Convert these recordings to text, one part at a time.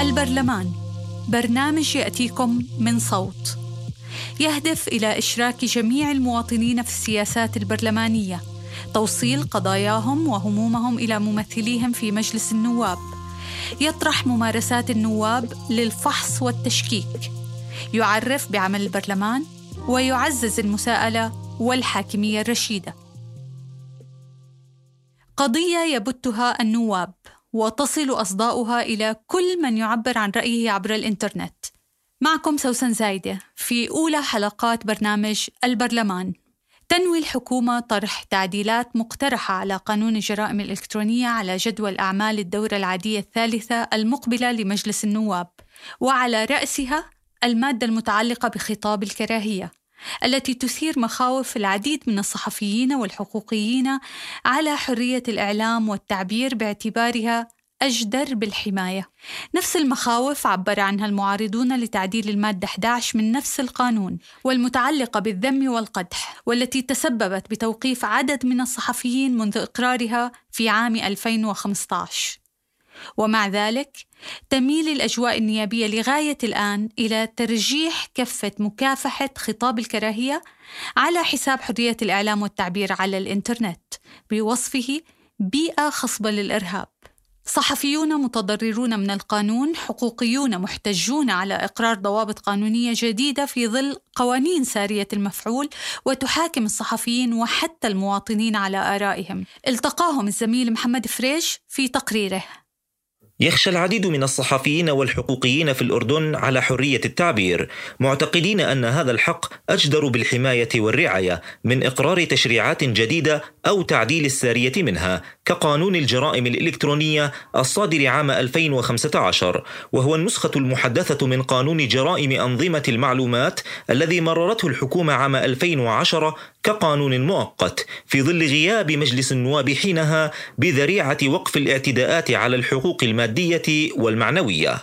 البرلمان برنامج يأتيكم من صوت يهدف إلى إشراك جميع المواطنين في السياسات البرلمانية، توصيل قضاياهم وهمومهم إلى ممثليهم في مجلس النواب، يطرح ممارسات النواب للفحص والتشكيك، يعرف بعمل البرلمان ويعزز المساءلة والحاكمية الرشيدة. قضية يبتها النواب وتصل أصداؤها إلى كل من يعبر عن رأيه عبر الإنترنت. معكم سوسن زايده في أولى حلقات برنامج البرلمان. تنوي الحكومة طرح تعديلات مقترحة على قانون الجرائم الإلكترونية على جدول أعمال الدورة العادية الثالثة المقبلة لمجلس النواب، وعلى رأسها المادة المتعلقة بخطاب الكراهية التي تثير مخاوف العديد من الصحفيين والحقوقيين على حرية الإعلام والتعبير باعتبارها أجدر بالحماية. نفس المخاوف عبر عنها المعارضون لتعديل المادة 11 من نفس القانون والمتعلقة بالذم والقدح، والتي تسببت بتوقيف عدد من الصحفيين منذ إقرارها في عام 2015. ومع ذلك تميل الأجواء النيابية لغاية الآن إلى ترجيح كفة مكافحة خطاب الكراهية على حساب حرية الإعلام والتعبير على الإنترنت بوصفه بيئة خصبة للإرهاب. صحفيون متضررون من القانون، حقوقيون محتجون على إقرار ضوابط قانونية جديدة في ظل قوانين سارية المفعول وتحاكم الصحفيين وحتى المواطنين على آرائهم. التقاهم الزميل محمد فريش في تقريره. يخشى العديد من الصحفيين والحقوقيين في الأردن على حرية التعبير، معتقدين أن هذا الحق أجدر بالحماية والرعاية من إقرار تشريعات جديدة أو تعديل السارية منها، كقانون الجرائم الإلكترونية الصادر عام 2015، وهو النسخة المحدثة من قانون جرائم أنظمة المعلومات الذي مررته الحكومة عام 2010 كقانون مؤقت، في ظل غياب مجلس النواب حينها بذريعة وقف الاعتداءات على الحقوق المادية والمعنوية.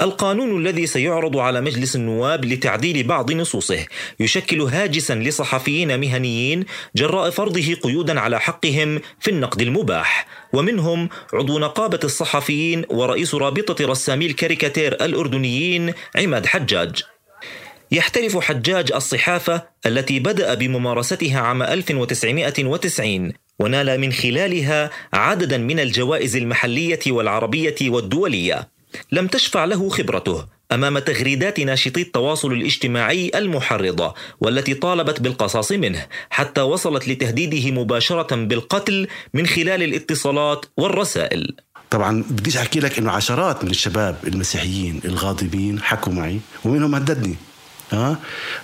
القانون الذي سيعرض على مجلس النواب لتعديل بعض نصوصه يشكل هاجسا لصحفيين مهنيين جراء فرضه قيودا على حقهم في النقد المباح، ومنهم عضو نقابة الصحفيين ورئيس رابطة رسامي الكاريكاتير الأردنيين عماد حجاج. يحترف حجاج الصحافة التي بدأ بممارستها عام 1990 ونال من خلالها عددا من الجوائز المحلية والعربية والدولية. لم تشفع له خبرته أمام تغريدات ناشطي التواصل الاجتماعي المحرضة والتي طالبت بالقصاص منه، حتى وصلت لتهديده مباشرة بالقتل من خلال الاتصالات والرسائل. طبعا بديش أحكي لك أنه عشرات من الشباب المسيحيين الغاضبين حكوا معي، ومنهم هددني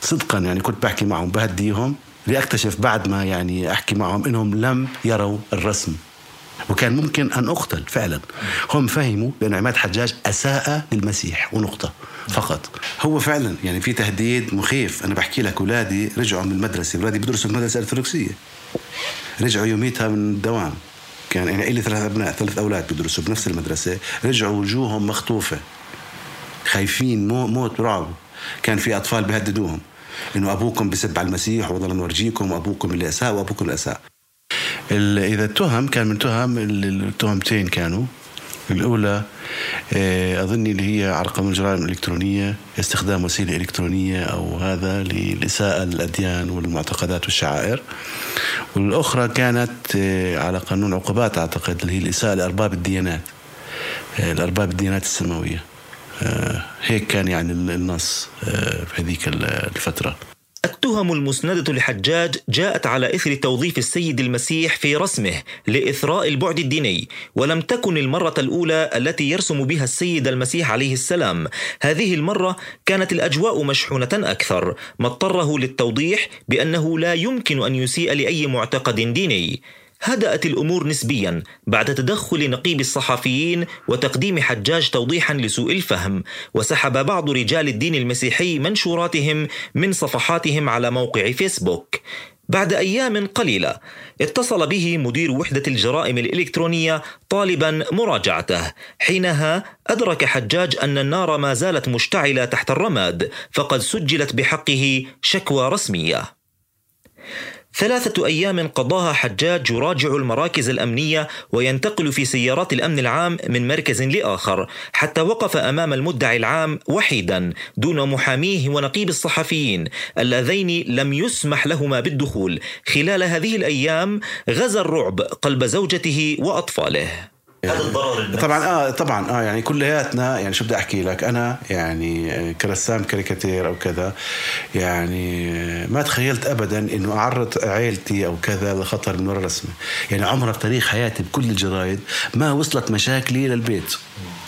صدقا، يعني كنت بحكي معهم بهديهم، لأكتشف بعد ما يعني أحكي معهم إنهم لم يروا الرسم وكان ممكن أن أقتل فعلا. هم فهموا بأن عماد حجاج أساء للمسيح ونقطة فقط. هو فعلا يعني في تهديد مخيف. أنا بحكي لك أولادي رجعوا من المدرسة، أولادي بدرسوا في المدرسة الأرثوذكسية، رجعوا يوميتها من الدوام، كان يعني إلي 3 أبناء 3 أولاد بدرسوا بنفس المدرسة، رجعوا وجوههم مخطوفة خايفين موت رعب. كان في أطفال بيهددوهم إنه أبوكم بسب على المسيح وضلنا نورجيكم، وأبوكم اللي أساء وأبوكم اللي أساء. إذا التهم كان من تهم، التهمتين كانوا، الأولى أظني اللي هي على قانون الجرائم الإلكترونية، استخدام وسيلة إلكترونية أو هذا لإساءة الأديان والمعتقدات والشعائر، والأخرى كانت على قانون عقوبات أعتقد اللي هي الإساءة لأرباب الديانات، الأرباب الديانات السماوية. هيك كان يعني النص في هذيك الفترة. التهم المسندة لحجاج جاءت على إثر توظيف السيد المسيح في رسمه لإثراء البعد الديني، ولم تكن المرة الأولى التي يرسم بها السيد المسيح عليه السلام. هذه المرة كانت الأجواء مشحونة أكثر، ما اضطره للتوضيح بأنه لا يمكن أن يسيء لأي معتقد ديني. هدأت الأمور نسبياً بعد تدخل نقيب الصحفيين وتقديم حجاج توضيحاً لسوء الفهم، وسحب بعض رجال الدين المسيحي منشوراتهم من صفحاتهم على موقع فيسبوك. بعد أيام قليلة اتصل به مدير وحدة الجرائم الإلكترونية طالباً مراجعته. حينها أدرك حجاج أن النار ما زالت مشتعلة تحت الرماد، فقد سجلت بحقه شكوى رسمية. 3 أيام قضاها حجاج يراجع المراكز الأمنية وينتقل في سيارات الأمن العام من مركز لآخر، حتى وقف أمام المدعي العام وحيدا دون محاميه ونقيب الصحفيين اللذين لم يسمح لهما بالدخول. خلال هذه الأيام غزا الرعب قلب زوجته وأطفاله. طبعا يعني كلياتنا، يعني شو بدي احكي لك، انا يعني كرسام كاريكاتير او كذا، يعني ما تخيلت ابدا انه اعرض عائلتي او كذا لخطر من الرسمه. يعني عمرها بتاريخ حياتي بكل الجرايد ما وصلت مشاكلي للبيت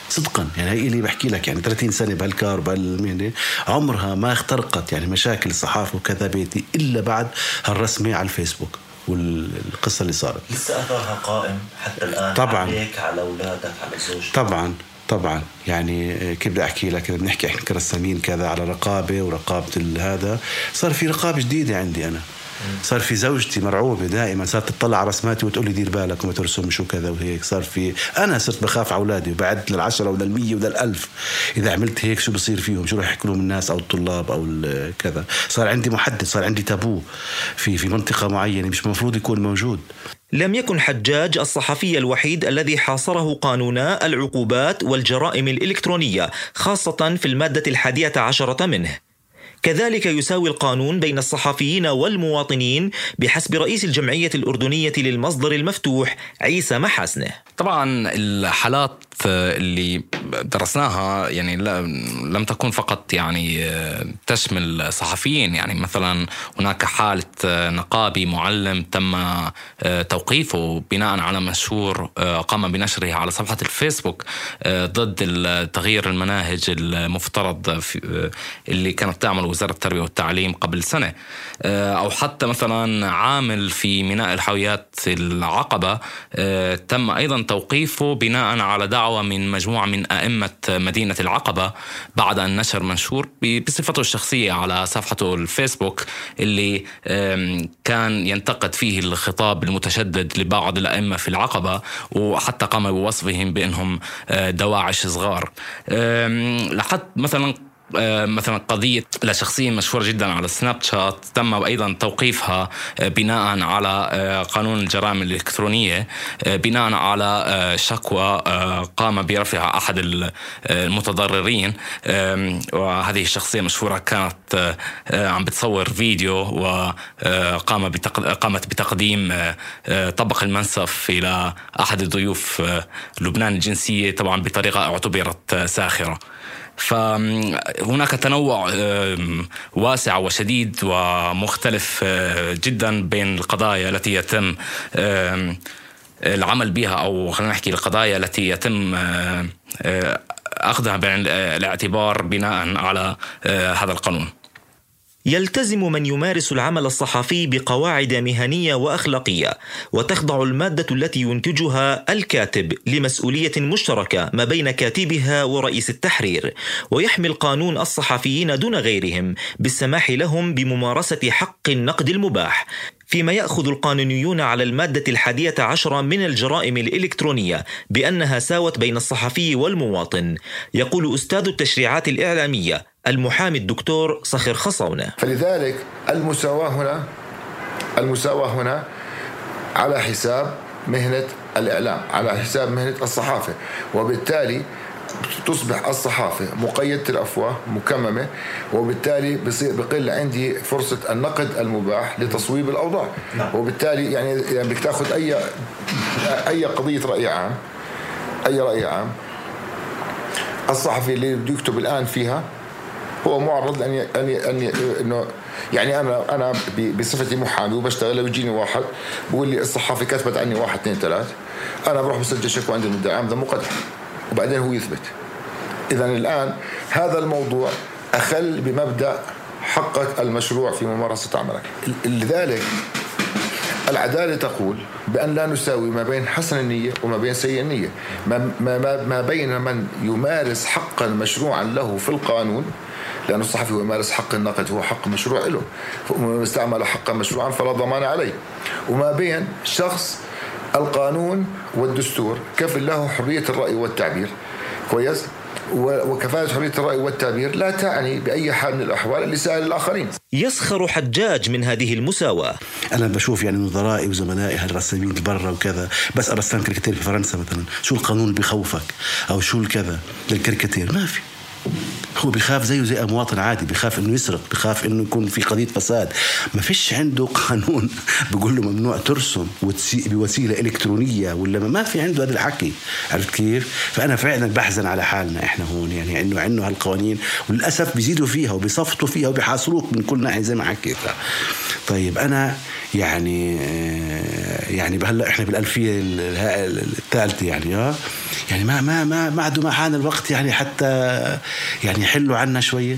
صدقا، يعني هي اللي بحكي لك، يعني 30 سنه بهالكار بهالمهنه عمرها ما اخترقت يعني مشاكل الصحافه وكذا بيتي الا بعد هالرسمه على الفيسبوك والقصة اللي صارت. لسه أثرها قائم حتى الآن طبعاً. عليك، على أولادك، على زوجك. طبعاً يعني كيف بدي أحكي لك، إذا بنحكي إحنا كرسامين كذا على رقابة ورقابة هذا، صار في رقابة جديدة عندي أنا. صار في زوجتي مرعوبة دائما، صارت تطلع على رسماتي وتقول لي دير بالك وما ترسمش وكذا وهيك. صار في أنا صرت بخاف على أولادي، وبعد لل10 ول100 ول1000 إذا عملت هيك شو بصير فيهم، شو راح يحكوا لهم الناس أو الطلاب أو كذا. صار عندي محدد، صار عندي تابو في منطقة معينة مش مفروض يكون موجود. لم يكن حجاج الصحفي الوحيد الذي حاصره قانونا العقوبات والجرائم الإلكترونية، خاصة في المادة 11 منه. كذلك يساوي القانون بين الصحفيين والمواطنين بحسب رئيس الجمعية الأردنية للمصدر المفتوح عيسى محاسنة. طبعا الحالات اللي درسناها يعني لم تكن فقط يعني تشمل صحفيين، يعني مثلا هناك حالة نقابي معلم تم توقيفه بناء على منشور قام بنشره على صفحة الفيسبوك ضد تغيير المناهج المفترض اللي كانت تعمل وزارة التربية والتعليم قبل سنة، أو حتى مثلا عامل في ميناء الحاويات العقبة تم أيضا توقيفه بناء على دعوة من مجموعة من أئمة مدينة العقبة بعد أن نشر منشور بصفته الشخصية على صفحته الفيسبوك اللي كان ينتقد فيه الخطاب المتشدد لبعض الأئمة في العقبة، وحتى قام بوصفهم بأنهم دواعش صغار. لحد مثلا قضية لشخصية مشهورة جدا على سناب شات تم أيضا توقيفها بناء على قانون الجرائم الإلكترونية بناء على شكوى قام برفعها أحد المتضررين، وهذه الشخصية مشهورة كانت عم بتصور فيديو وقامت بتقديم طبق المنسف إلى أحد الضيوف لبنان الجنسية طبعا بطريقة اعتبرت ساخرة. فهناك تنوع واسع وشديد ومختلف جدا بين القضايا التي يتم العمل بها، أو خلينا نحكي القضايا التي يتم أخذها بعين الاعتبار بناء على هذا القانون. يلتزم من يمارس العمل الصحفي بقواعد مهنية وأخلاقية، وتخضع المادة التي ينتجها الكاتب لمسؤولية مشتركة ما بين كاتبها ورئيس التحرير، ويحمي القانون الصحفيين دون غيرهم بالسماح لهم بممارسة حق النقد المباح. فيما يأخذ القانونيون على المادة 11 من الجرائم الإلكترونية بأنها ساوت بين الصحفي والمواطن. يقول أستاذ التشريعات الإعلامية المحامي الدكتور صخر خصاونة: فلذلك المساواة هنا على حساب مهنة الإعلام، على حساب مهنة الصحافة، وبالتالي تصبح الصحافة مقيدة الأفواه مكممة، وبالتالي بقل عندي فرصة النقد المباح لتصويب الأوضاع. وبالتالي يعني بدك تأخذ أي قضية رأي عام، الصحفي اللي بده يكتب الآن فيها هو معرض أنه يعني أنا بصفتي محامي وبشتغل، ويجيني واحد بقول لي الصحافة كتبت عني 1 2 3، أنا بروح بسجل شكوى عند المدعي العام، ده مقدح، وبعدين هو يثبت. إذن الآن هذا الموضوع أخل بمبدأ حقك المشروع في ممارسة عملك. لذلك العدالة تقول بأن لا نساوي ما بين حسن النية وما بين سيء النية، ما بين من يمارس حقا مشروعا له في القانون، لأن الصحفي هو يمارس حق النقد، هو حق مشروع له، ومن استعمل حقا مشروعا فلا ضمان عليه، وما بين شخص القانون والدستور كفل له حرية الرأي والتعبير. كويس، وكفالة حرية الرأي والتعبير لا تعني بأي حال من الأحوال اللي سأل الآخرين. يسخر حجاج من هذه المساواة. أنا بشوف يعني نظرائي وزملائي هالرسامين برا وكذا، بس رسام كاريكاتير في فرنسا مثلا، شو القانون اللي بيخوفك أو شو الكذا للكاريكاتير؟ ما في، هو بيخاف زيه زي مواطن عادي، بيخاف إنه يسرق، بيخاف إنه يكون في قضية فساد. ما فيش عنده قانون بيقول له ممنوع ترسم بوسيلة إلكترونية ولا ما في عنده هذا الحكي، عرفت كيف؟ فأنا فعلا بحزن على حالنا إحنا هون، يعني إنه عندنا هالقوانين وللأسف بيزيدوا فيها وبيصفطوا فيها وبيحاصروك من كل ناحية زي ما حكيت. طيب أنا يعني هلا إحنا بالألفية الثالثة يعني ما عدوا مع حان الوقت يعني حتى يعني حلوا عنا شوية.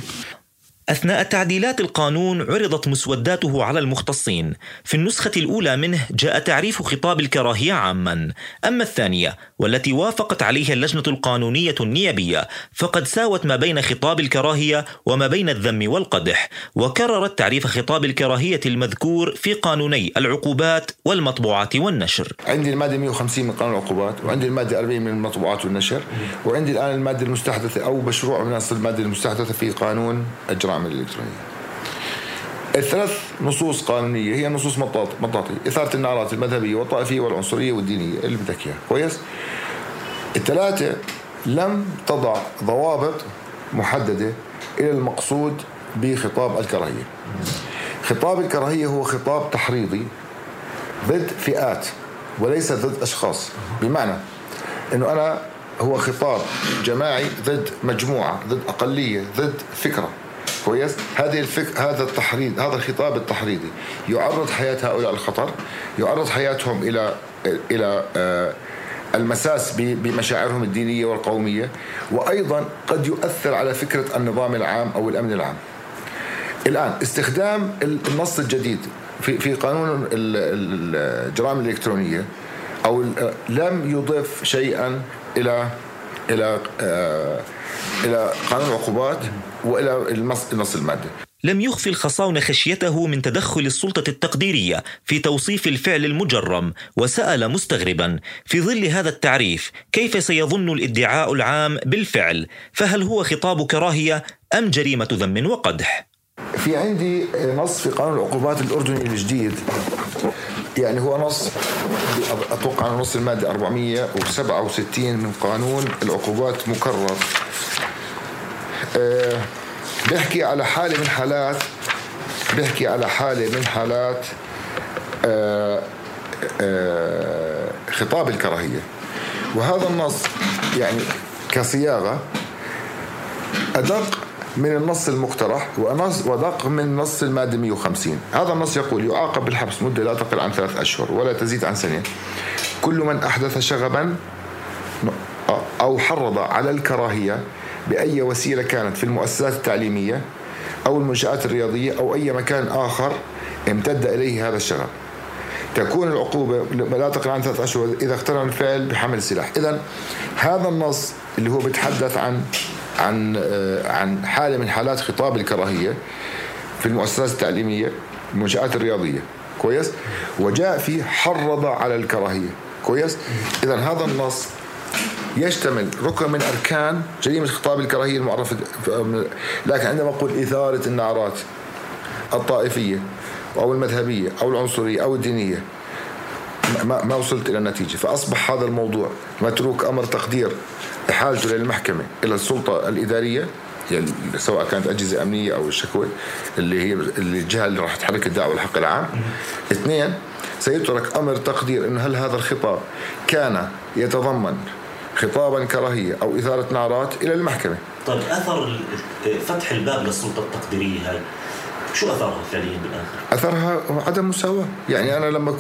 أثناء تعديلات القانون عرضت مسوداته على المختصين. في النسخة الأولى منه جاء تعريف خطاب الكراهية عاما، أما الثانية والتي وافقت عليها اللجنة القانونية النيابية فقد ساوت ما بين خطاب الكراهية وما بين الذم والقدح، وكررت تعريف خطاب الكراهية المذكور في قانوني العقوبات والمطبوعات والنشر. عندي المادة 150 من قانون العقوبات، وعندي المادة 40 من المطبوعات والنشر، وعندي الآن المادة المستحدثة أو مشروع من أصل المادة المستحدثة في قانون الجرائم الإلكترونية. الثلاث نصوص قانونية هي نصوص مطاطي: إثارة النعرات المذهبية والطائفية والعنصرية والدينية اللي بدك إياها. كويس، الثلاثة لم تضع ضوابط محددة إلى المقصود بخطاب الكراهية. خطاب الكراهية هو خطاب تحريضي ضد فئات وليس ضد أشخاص، بمعنى إنه أنا هو خطاب جماعي ضد مجموعة، ضد أقلية، ضد فكرة. كويس، هذا التحريض، هذا الخطاب التحريضي يعرض حياة هؤلاء الخطر، يعرض حياتهم إلى المساس بمشاعرهم الدينية والقومية، وأيضا قد يؤثر على فكرة النظام العام أو الأمن العام. الآن استخدام النص الجديد في قانون الجرائم الإلكترونية أو لم يضيف شيئا إلى قانون العقوبات وإلى النص المادة. لم يخفي الخصاونة خشيته من تدخل السلطة التقديرية في توصيف الفعل المجرم، وسأل مستغربا في ظل هذا التعريف كيف سيظن الادعاء العام بالفعل، فهل هو خطاب كراهية أم جريمة ذم وقدح؟ في عندي نص في قانون العقوبات الأردني الجديد، يعني هو نص أتوقع نص المادة 467 من قانون العقوبات مكرر، بيحكي على حالة من حالات خطاب الكراهية. وهذا النص يعني كصياغة أدق من النص المقترح ودق من نص المادة 150. هذا النص يقول: يعاقب بالحبس مدة لا تقل عن 3 أشهر ولا تزيد عن سنة كل من أحدث شغبا أو حرض على الكراهية بأي وسيلة كانت في المؤسسات التعليمية أو المنشآت الرياضية أو أي مكان آخر امتد إليه هذا الشغب. تكون العقوبة لا تقل عن 3 أشهر إذا اقترن الفعل بحمل سلاح. إذن هذا النص اللي هو بتحدث عن حالة من حالات خطاب الكراهية في المؤسسات التعليمية، المنشآت الرياضية. كويس، وجاء في حرض على الكراهية. كويس، إذن هذا النص يشتمل ركن من أركان جريمة خطاب الكراهية المعرفة. لكن عندما أقول إثارة النعرات الطائفية أو المذهبية أو العنصرية أو الدينية ما وصلت إلى النتيجة، فأصبح هذا الموضوع متروك أمر تقدير حالته للمحكمة، إلى السلطة الإدارية، يعني سواء كانت أجهزة أمنية أو الشكوى اللي هي الجهة اللي راح تحرك الدعوة والحق العام. 2، سيترك أمر تقدير إنه هل هذا الخطاب كان يتضمن خطابا كراهية أو إثارة نعرات، إلى المحكمة. طيب أثر فتح الباب للسلطة التقديرية هاي شو أثرها فعليا بالآخر؟ أثرها عدم مساواة. يعني أنا لما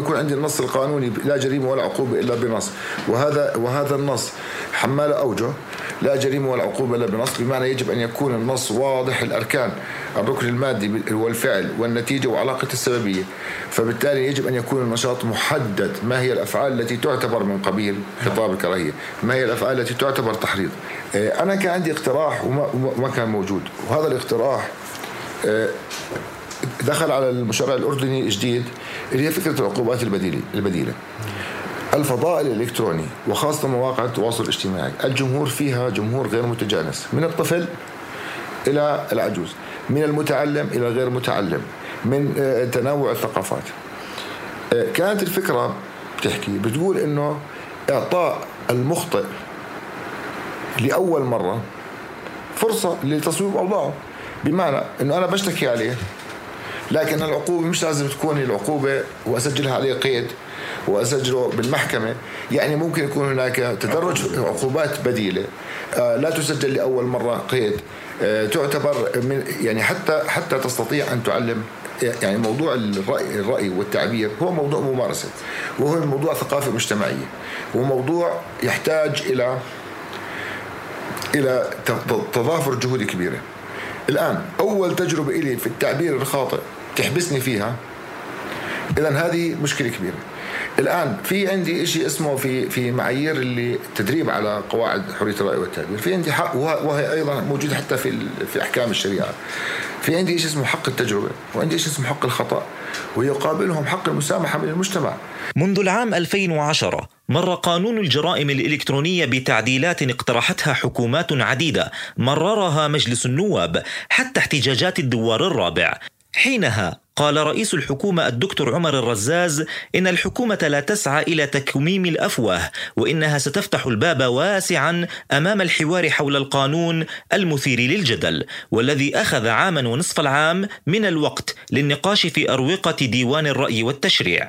أكون عندي النص القانوني لا جريمة ولا عقوبة إلا بنص، وهذا النص حمال أوجه لا جريمة ولا عقوبة إلا بنص، بمعنى يجب أن يكون النص واضح الأركان الركن المادي والفعل والنتيجة وعلاقة السببية. فبالتالي يجب أن يكون النشاط محدد. ما هي الأفعال التي تعتبر من قبيل خطاب الكراهية؟ ما هي الأفعال التي تعتبر تحريض؟ أنا كان عندي اقتراح وما كان موجود، وهذا الاقتراح دخل على المشروع الأردني الجديد اللي هي فكرة العقوبات البديلة. الفضاء الإلكتروني وخاصة مواقع التواصل الاجتماعي الجمهور فيها جمهور غير متجانس، من الطفل إلى العجوز، من المتعلم إلى غير متعلم، من تنوع الثقافات. كانت الفكرة بتحكي، بتقول إنه إعطاء المخطئ لأول مرة فرصة لتصويب أوضاعه، بمعنى إنه أنا بشتكي عليه، لكن العقوبة مش لازم تكون العقوبة وأسجلها عليه قيد وأسجله بالمحكمة. يعني ممكن يكون هناك تدرج عقوبات بديلة لا تسجل لأول مرة قيد، تعتبر من يعني حتى تستطيع أن تعلم. يعني موضوع الرأي والتعبير هو موضوع ممارسة، وهو موضوع ثقافة مجتمعية، وموضوع يحتاج إلى تضافر جهود كبيرة. الآن أول تجربة إلي في التعبير الخاطئ تحبسني فيها، إذن هذه مشكلة كبيرة. الآن في عندي إشي اسمه في معايير اللي تدريب على قواعد حرية الرأي والتعبير، في عندي حق، وهي أيضا موجود حتى في أحكام الشريعة. في عندي إشي اسمه حق التجربة، وعندي إشي اسمه حق الخطأ، ويقابلهم حق المسامحة من المجتمع. منذ العام 2010 مر قانون الجرائم الإلكترونية بتعديلات اقترحتها حكومات عديدة، مررها مجلس النواب حتى احتجاجات الدوار الرابع. حينها قال رئيس الحكومة الدكتور عمر الرزاز إن الحكومة لا تسعى إلى تكميم الأفواه، وإنها ستفتح الباب واسعا أمام الحوار حول القانون المثير للجدل، والذي أخذ عاما ونصف العام من الوقت للنقاش في أروقة ديوان الرأي والتشريع.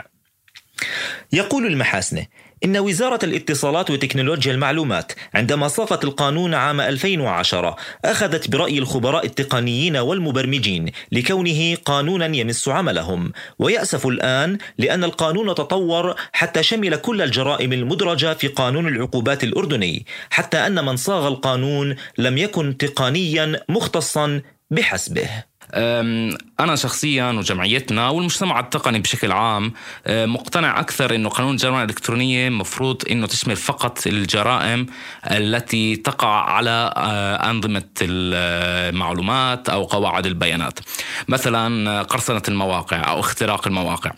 يقول المحاسنة إن وزارة الاتصالات وتكنولوجيا المعلومات عندما صاغت القانون عام 2010 أخذت برأي الخبراء التقنيين والمبرمجين لكونه قانونا يمس عملهم، ويأسف الآن لأن القانون تطور حتى شمل كل الجرائم المدرجة في قانون العقوبات الأردني، حتى أن من صاغ القانون لم يكن تقنيا مختصا بحسبه. أنا شخصياً وجمعيتنا والمجتمع التقني بشكل عام مقتنع أكثر أنه قانون الجرائم الإلكترونية مفروض أنه تشمل فقط الجرائم التي تقع على أنظمة المعلومات أو قواعد البيانات، مثلاً قرصنة المواقع أو اختراق المواقع.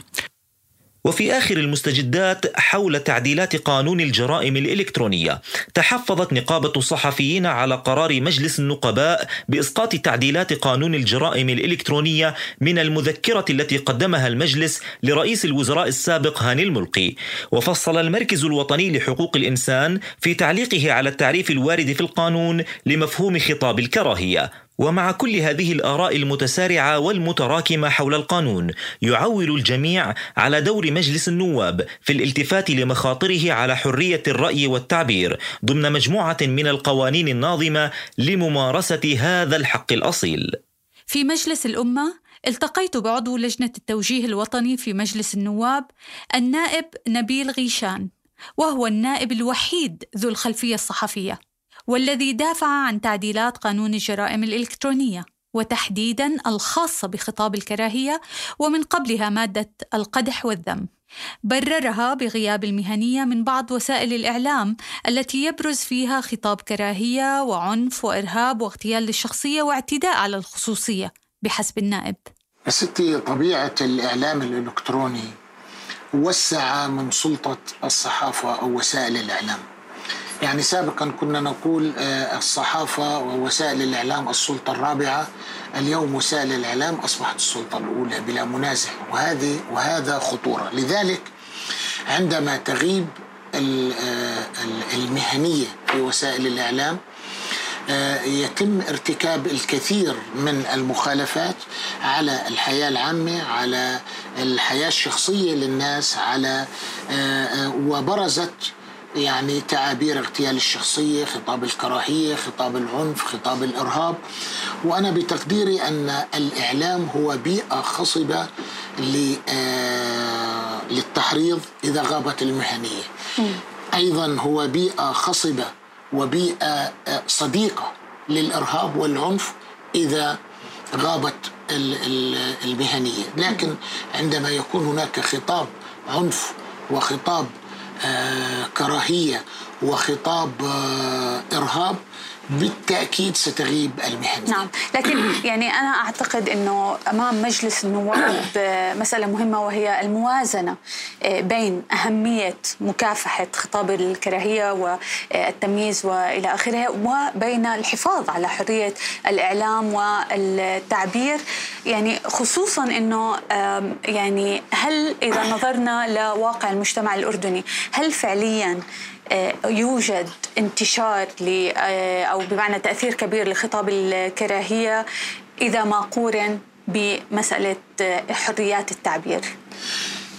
وفي آخر المستجدات حول تعديلات قانون الجرائم الإلكترونية، تحفظت نقابة صحفيين على قرار مجلس النقباء بإسقاط تعديلات قانون الجرائم الإلكترونية من المذكرة التي قدمها المجلس لرئيس الوزراء السابق هاني الملقي. وفصل المركز الوطني لحقوق الإنسان في تعليقه على التعريف الوارد في القانون لمفهوم خطاب الكراهية. ومع كل هذه الآراء المتسارعة والمتراكمة حول القانون، يعول الجميع على دور مجلس النواب في الالتفات لمخاطره على حرية الرأي والتعبير ضمن مجموعة من القوانين الناظمة لممارسة هذا الحق الأصيل. في مجلس الأمة التقيت بعضو لجنة التوجيه الوطني في مجلس النواب النائب نبيل غيشان، وهو النائب الوحيد ذو الخلفية الصحفية والذي دافع عن تعديلات قانون الجرائم الإلكترونية، وتحديداً الخاصة بخطاب الكراهية، ومن قبلها مادة القدح والذم. بررها بغياب المهنية من بعض وسائل الإعلام التي يبرز فيها خطاب كراهية وعنف وإرهاب واغتيال للشخصية واعتداء على الخصوصية بحسب النائب. ستي طبيعة الإعلام الإلكتروني وسع من سلطة الصحافة أو وسائل الإعلام. يعني سابقاً كنا نقول الصحافة ووسائل الإعلام السلطة الرابعة، اليوم وسائل الإعلام أصبحت السلطة الأولى بلا منازع، وهذا خطورة. لذلك عندما تغيب المهنية في وسائل الإعلام يتم ارتكاب الكثير من المخالفات على الحياة العامة، على الحياة الشخصية للناس، على وبرزت يعني تعابير اغتيال الشخصية، خطاب الكراهية، خطاب العنف، خطاب الإرهاب. وأنا بتقديري أن الإعلام هو بيئة خصبة للتحريض إذا غابت المهنية. أيضا هو بيئة خصبة وبيئة صديقة للإرهاب والعنف إذا غابة المهنية. لكن عندما يكون هناك خطاب عنف وخطاب كراهية وخطاب إرهاب بالتأكيد ستغيب المهنية. نعم، لكن يعني أنا أعتقد أنه أمام مجلس النواب مسألة مهمة وهي الموازنة بين أهمية مكافحة خطاب الكراهية والتمييز وإلى آخره وبين الحفاظ على حرية الإعلام والتعبير، يعني خصوصا أنه يعني هل إذا نظرنا لواقع المجتمع الأردني هل فعليا يوجد انتشار أو بمعنى تأثير كبير لخطاب الكراهية إذا ما قورن بمسألة حريات التعبير؟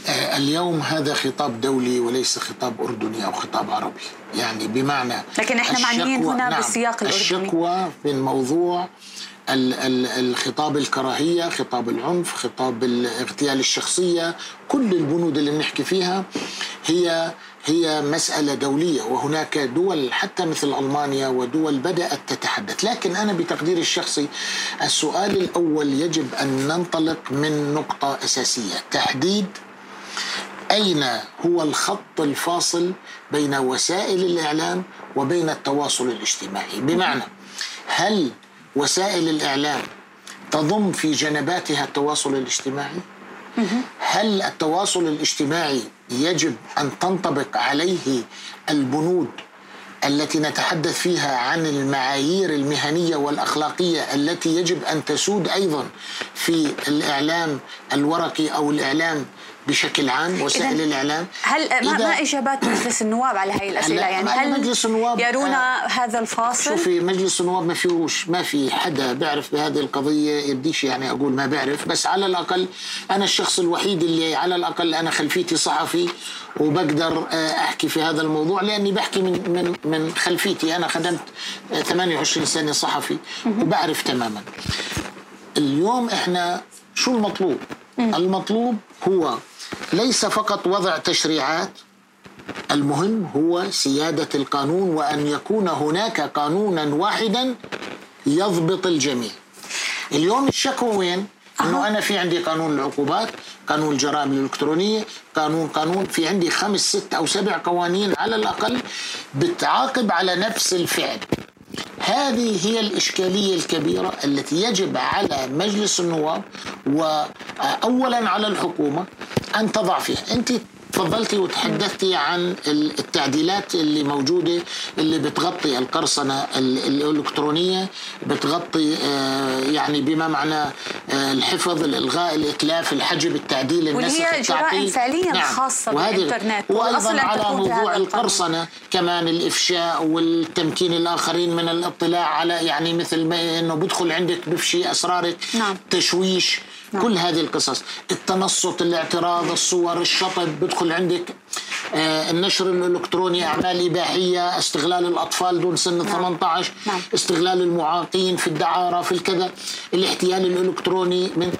اليوم هذا خطاب دولي وليس خطاب أردني أو خطاب عربي، يعني بمعنى لكن احنا معنيين هنا بالسياق الأردني. الشكوى في الموضوع الخطاب الكراهية، خطاب العنف، خطاب الاغتيال الشخصية، كل البنود اللي نحكي فيها هي مسألة دولية، وهناك دول حتى مثل ألمانيا ودول بدأت تتحدث. لكن أنا بتقديري الشخصي السؤال الأول يجب أن ننطلق من نقطة أساسية، تحديد أين هو الخط الفاصل بين وسائل الإعلام وبين التواصل الاجتماعي. بمعنى هل وسائل الإعلام تضم في جنباتها التواصل الاجتماعي؟ هل التواصل الاجتماعي يجب أن تنطبق عليه البنود التي نتحدث فيها عن المعايير المهنية والأخلاقية التي يجب أن تسود أيضا في الإعلام الورقي أو الإعلام بشكل عام وسائل الإعلام؟ هل ما إجابات مجلس النواب على هاي الأسئلة؟ يعني هل يرون هذا الفاصل؟ شوفي، مجلس النواب ما في حدا بيعرف بهذه القضية، يبديش يعني أقول ما بعرف، بس على الأقل أنا الشخص الوحيد اللي على الأقل أنا خلفيتي صحفي وبقدر أحكي في هذا الموضوع، لأني بحكي من خلفيتي. أنا خدمت 28 سنة صحفي وبعرف تماما. اليوم إحنا شو المطلوب؟ المطلوب هو ليس فقط وضع تشريعات، المهم هو سيادة القانون وأن يكون هناك قانونا واحدا يضبط الجميع. اليوم الشكوى وين؟ أنه أنا في عندي قانون العقوبات، قانون الجرائم الإلكترونية، قانون في عندي 5 6 أو 7 قوانين على الأقل بتعاقب على نفس الفعل. هذه هي الإشكالية الكبيرة التي يجب على مجلس النواب وأولا على الحكومة أن تضع فيها. أنت تفضلتي وتحدثتي عن التعديلات اللي موجودة اللي بتغطي القرصنة الإلكترونية، بتغطي يعني بما معنى الحفظ، الإلغاء، الإتلاف، الحجب، التعديل، النسخ، التعطيل، وهي جرائم فعليا نعم خاصة بالإنترنت. وأيضا على موضوع القرصنة كمان الإفشاء والتمكين الآخرين من الاطلاع على يعني مثل ما أنه بدخل عندك بفشي أسرارك، نعم، تشويش، نعم، كل هذه القصص، التنصت، الاعتراض، الصور، الشطب، بدخل عندك النشر الإلكتروني، أعمال إباحية، استغلال الأطفال دون سن 18، نعم، استغلال المعاقين في الدعارة في الكذا، الاحتيال الإلكتروني، من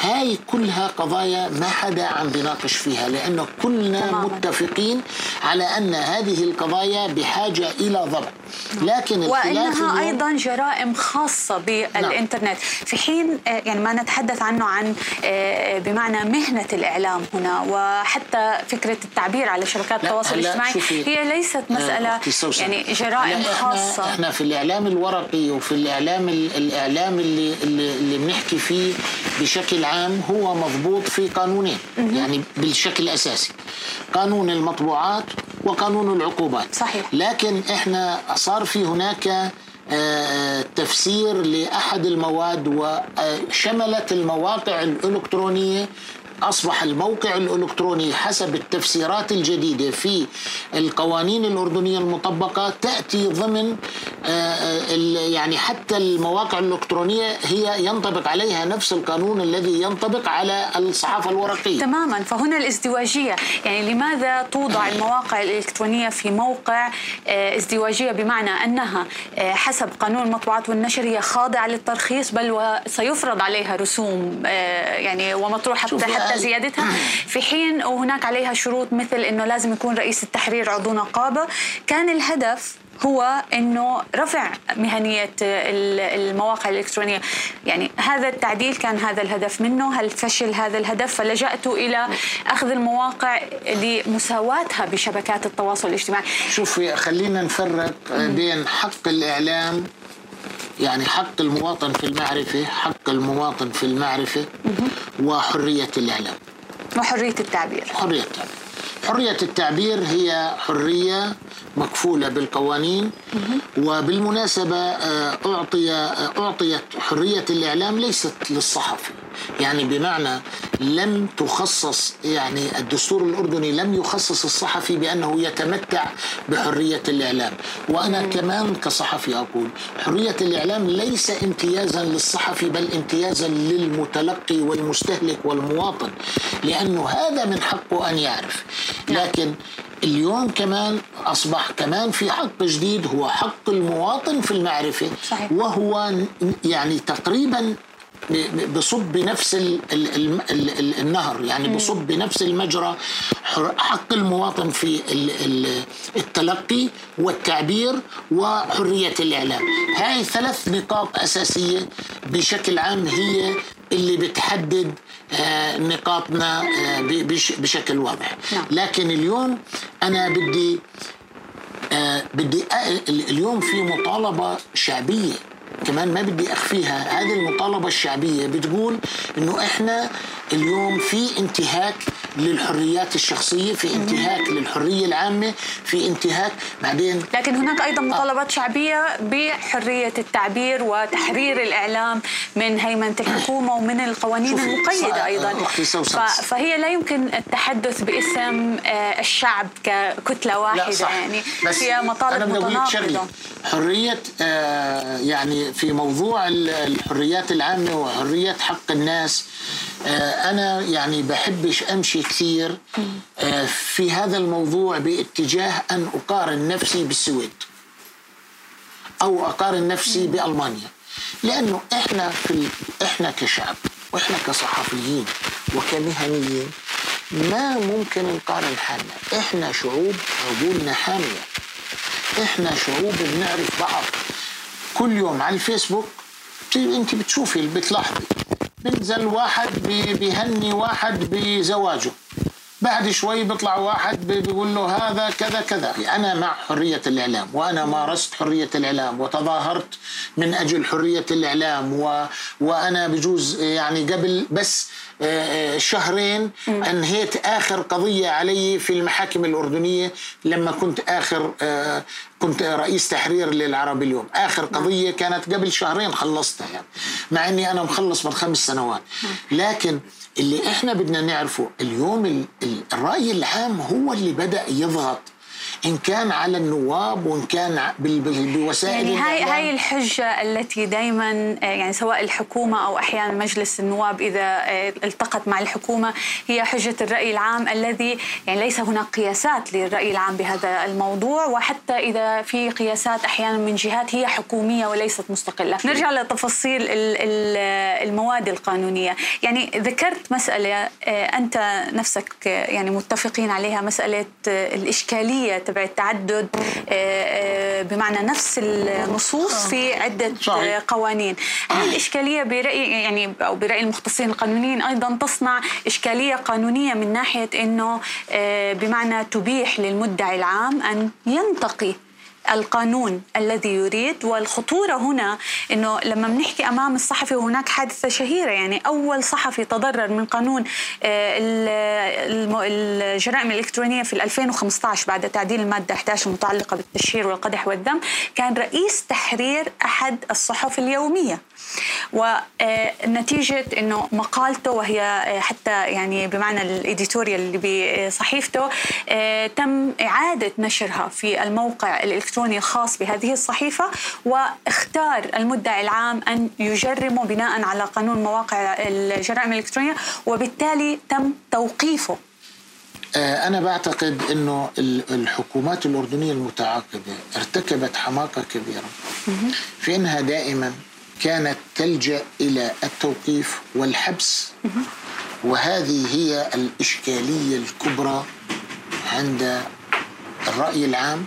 هاي كلها قضايا ما حدا عم بيناقش فيها، لأنه كلنا متفقين على أن هذه القضايا بحاجة إلى ضبط. لكن وأنها أيضا جرائم خاصة بالإنترنت، نعم، في حين يعني ما نتحدث عنه عن بمعنى مهنة الإعلام هنا، وحتى فكرة التعبير على شبكات التواصل الاجتماعي هي ليست مسألة يعني جرائم خاصة. احنا في الإعلام الورقي وفي الإعلام اللي بنحكي فيه بشكل عام هو مضبوط في قانونين، يعني بالشكل الأساسي قانون المطبوعات وقانون العقوبات، صحيح. لكن احنا صار في هناك تفسير لأحد المواد وشملت المواقع الإلكترونية، أصبح الموقع الإلكتروني حسب التفسيرات الجديدة في القوانين الأردنية المطبقة تأتي ضمن يعني حتى المواقع الإلكترونية هي ينطبق عليها نفس القانون الذي ينطبق على الصحافة الورقية تماما. فهنا الازدواجية، يعني لماذا توضع المواقع الإلكترونية في موقع ازدواجية بمعنى أنها حسب قانون المطبوعات والنشر هي خاضعة للترخيص، بل وسيفرض عليها رسوم يعني ومطروحة حتى زيادتها، في حين وهناك عليها شروط مثل أنه لازم يكون رئيس التحرير عضو نقابة. كان الهدف هو أنه رفع مهنية المواقع الإلكترونية. يعني هذا التعديل كان هذا الهدف منه، هل فشل هذا الهدف فلجأت إلى أخذ المواقع لمساواتها بشبكات التواصل الاجتماعي. شوفي، خلينا نفرق بين حق الإعلام، يعني حق المواطن في المعرفة، حق المواطن في المعرفة، وحرية الإعلام وحرية التعبير. حرية التعبير هي حرية مكفولة بالقوانين. وبالمناسبة أعطيت حرية الإعلام ليست للصحفي، يعني بمعنى لم تخصص، يعني الدستور الأردني لم يخصص الصحفي بأنه يتمتع بحرية الإعلام. وأنا كمان كصحفي أقول حرية الإعلام ليس امتيازا للصحفي، بل امتيازا للمتلقي والمستهلك والمواطن، لأنه هذا من حقه أن يعرف. لكن اليوم كمان أصبح كمان في حق جديد هو حق المواطن في المعرفة. صحيح. وهو يعني تقريبا بصب بنفس النهر، يعني بصب بنفس المجرى، حق المواطن في التلقي والتعبير وحرية الإعلام. هاي ثلاث نقاط أساسية بشكل عام هي اللي بتحدد نقاطنا بشكل واضح. لكن اليوم أنا بدي اليوم في مطالبة شعبية كمان ما بدي أخفيها. هذه المطالبة الشعبية بتقول إنه إحنا اليوم في انتهاك للحريات الشخصية، في انتهاك للحرية العامة، في انتهاك بعدين. لكن هناك أيضا مطالبات شعبية بحرية التعبير وتحرير الإعلام من هيمنة الحكومة ومن القوانين المقيدة أيضا. فهي لا يمكن التحدث باسم الشعب ككتلة واحدة، يعني هي مطالب متناقضة. حرية يعني في موضوع الحريات العامة وحرية حق الناس، أنا يعني بحبش أمشي كثير في هذا الموضوع باتجاه أن أقارن نفسي بالسويد أو أقارن نفسي بألمانيا، لأنه إحنا كشعب وإحنا كصحفيين وكمهنيين ما ممكن نقارن حالنا. إحنا شعوب عقولنا حامية، إحنا شعوب بنعرف بعض. كل يوم على الفيسبوك أنت بتشوفي اللي بتلاحظي، بنزل واحد بيهني واحد بزواجه، بعد شوي بيطلع واحد بيقول له هذا كذا كذا. أنا مع حرية الإعلام، وأنا مارست حرية الإعلام وتظاهرت من أجل حرية الإعلام، وأنا بجوز يعني قبل بس شهرين أنهيت آخر قضية علي في المحاكم الأردنية لما كنت كنت رئيس تحرير للعربي اليوم. آخر قضية كانت قبل شهرين خلصتها، يعني مع أني أنا مخلص من 5 سنوات. لكن اللي إحنا بدنا نعرفه اليوم الرأي العام هو اللي بدأ يضغط، إن كان على النواب وإن كان بوسائل. يعني هاي الحجة التي دايما يعني سواء الحكومة أو أحيانا مجلس النواب إذا التقت مع الحكومة هي حجة الرأي العام، الذي يعني ليس هناك قياسات للرأي العام بهذا الموضوع، وحتى إذا في قياسات أحيانا من جهات هي حكومية وليست مستقلة. نرجع لتفاصيل المواد القانونية. يعني ذكرت مسألة أنت نفسك يعني متفقين عليها، مسألة الإشكالية التعدد بمعنى نفس النصوص في عدة قوانين. هذه الإشكالية برأي يعني أو برأي المختصين القانونيين أيضا تصنع إشكالية قانونية من ناحية أنه بمعنى تبيح للمدعي العام أن ينتقي القانون الذي يريد. والخطورة هنا أنه لما بنحكي أمام الصحفي، وهناك حادثة شهيرة يعني أول صحفي تضرر من قانون الجرائم الإلكترونية في 2015 بعد تعديل المادة 11 المتعلقة بالتشهير والقدح والذم، كان رئيس تحرير أحد الصحف اليومية، ونتيجة أنه مقالته وهي حتى يعني بمعنى الإديتوريال اللي بصحيفته تم إعادة نشرها في الموقع الإلكتروني خاص بهذه الصحيفة، واختار المدعي العام أن يجرمه بناء على قانون مواقع الجرائم الإلكترونية، وبالتالي تم توقيفه. أنا بعتقد أنه الحكومات الأردنية المتعاقبة ارتكبت حماقة كبيرة في أنها دائما كانت تلجأ إلى التوقيف والحبس، وهذه هي الإشكالية الكبرى عند الرأي العام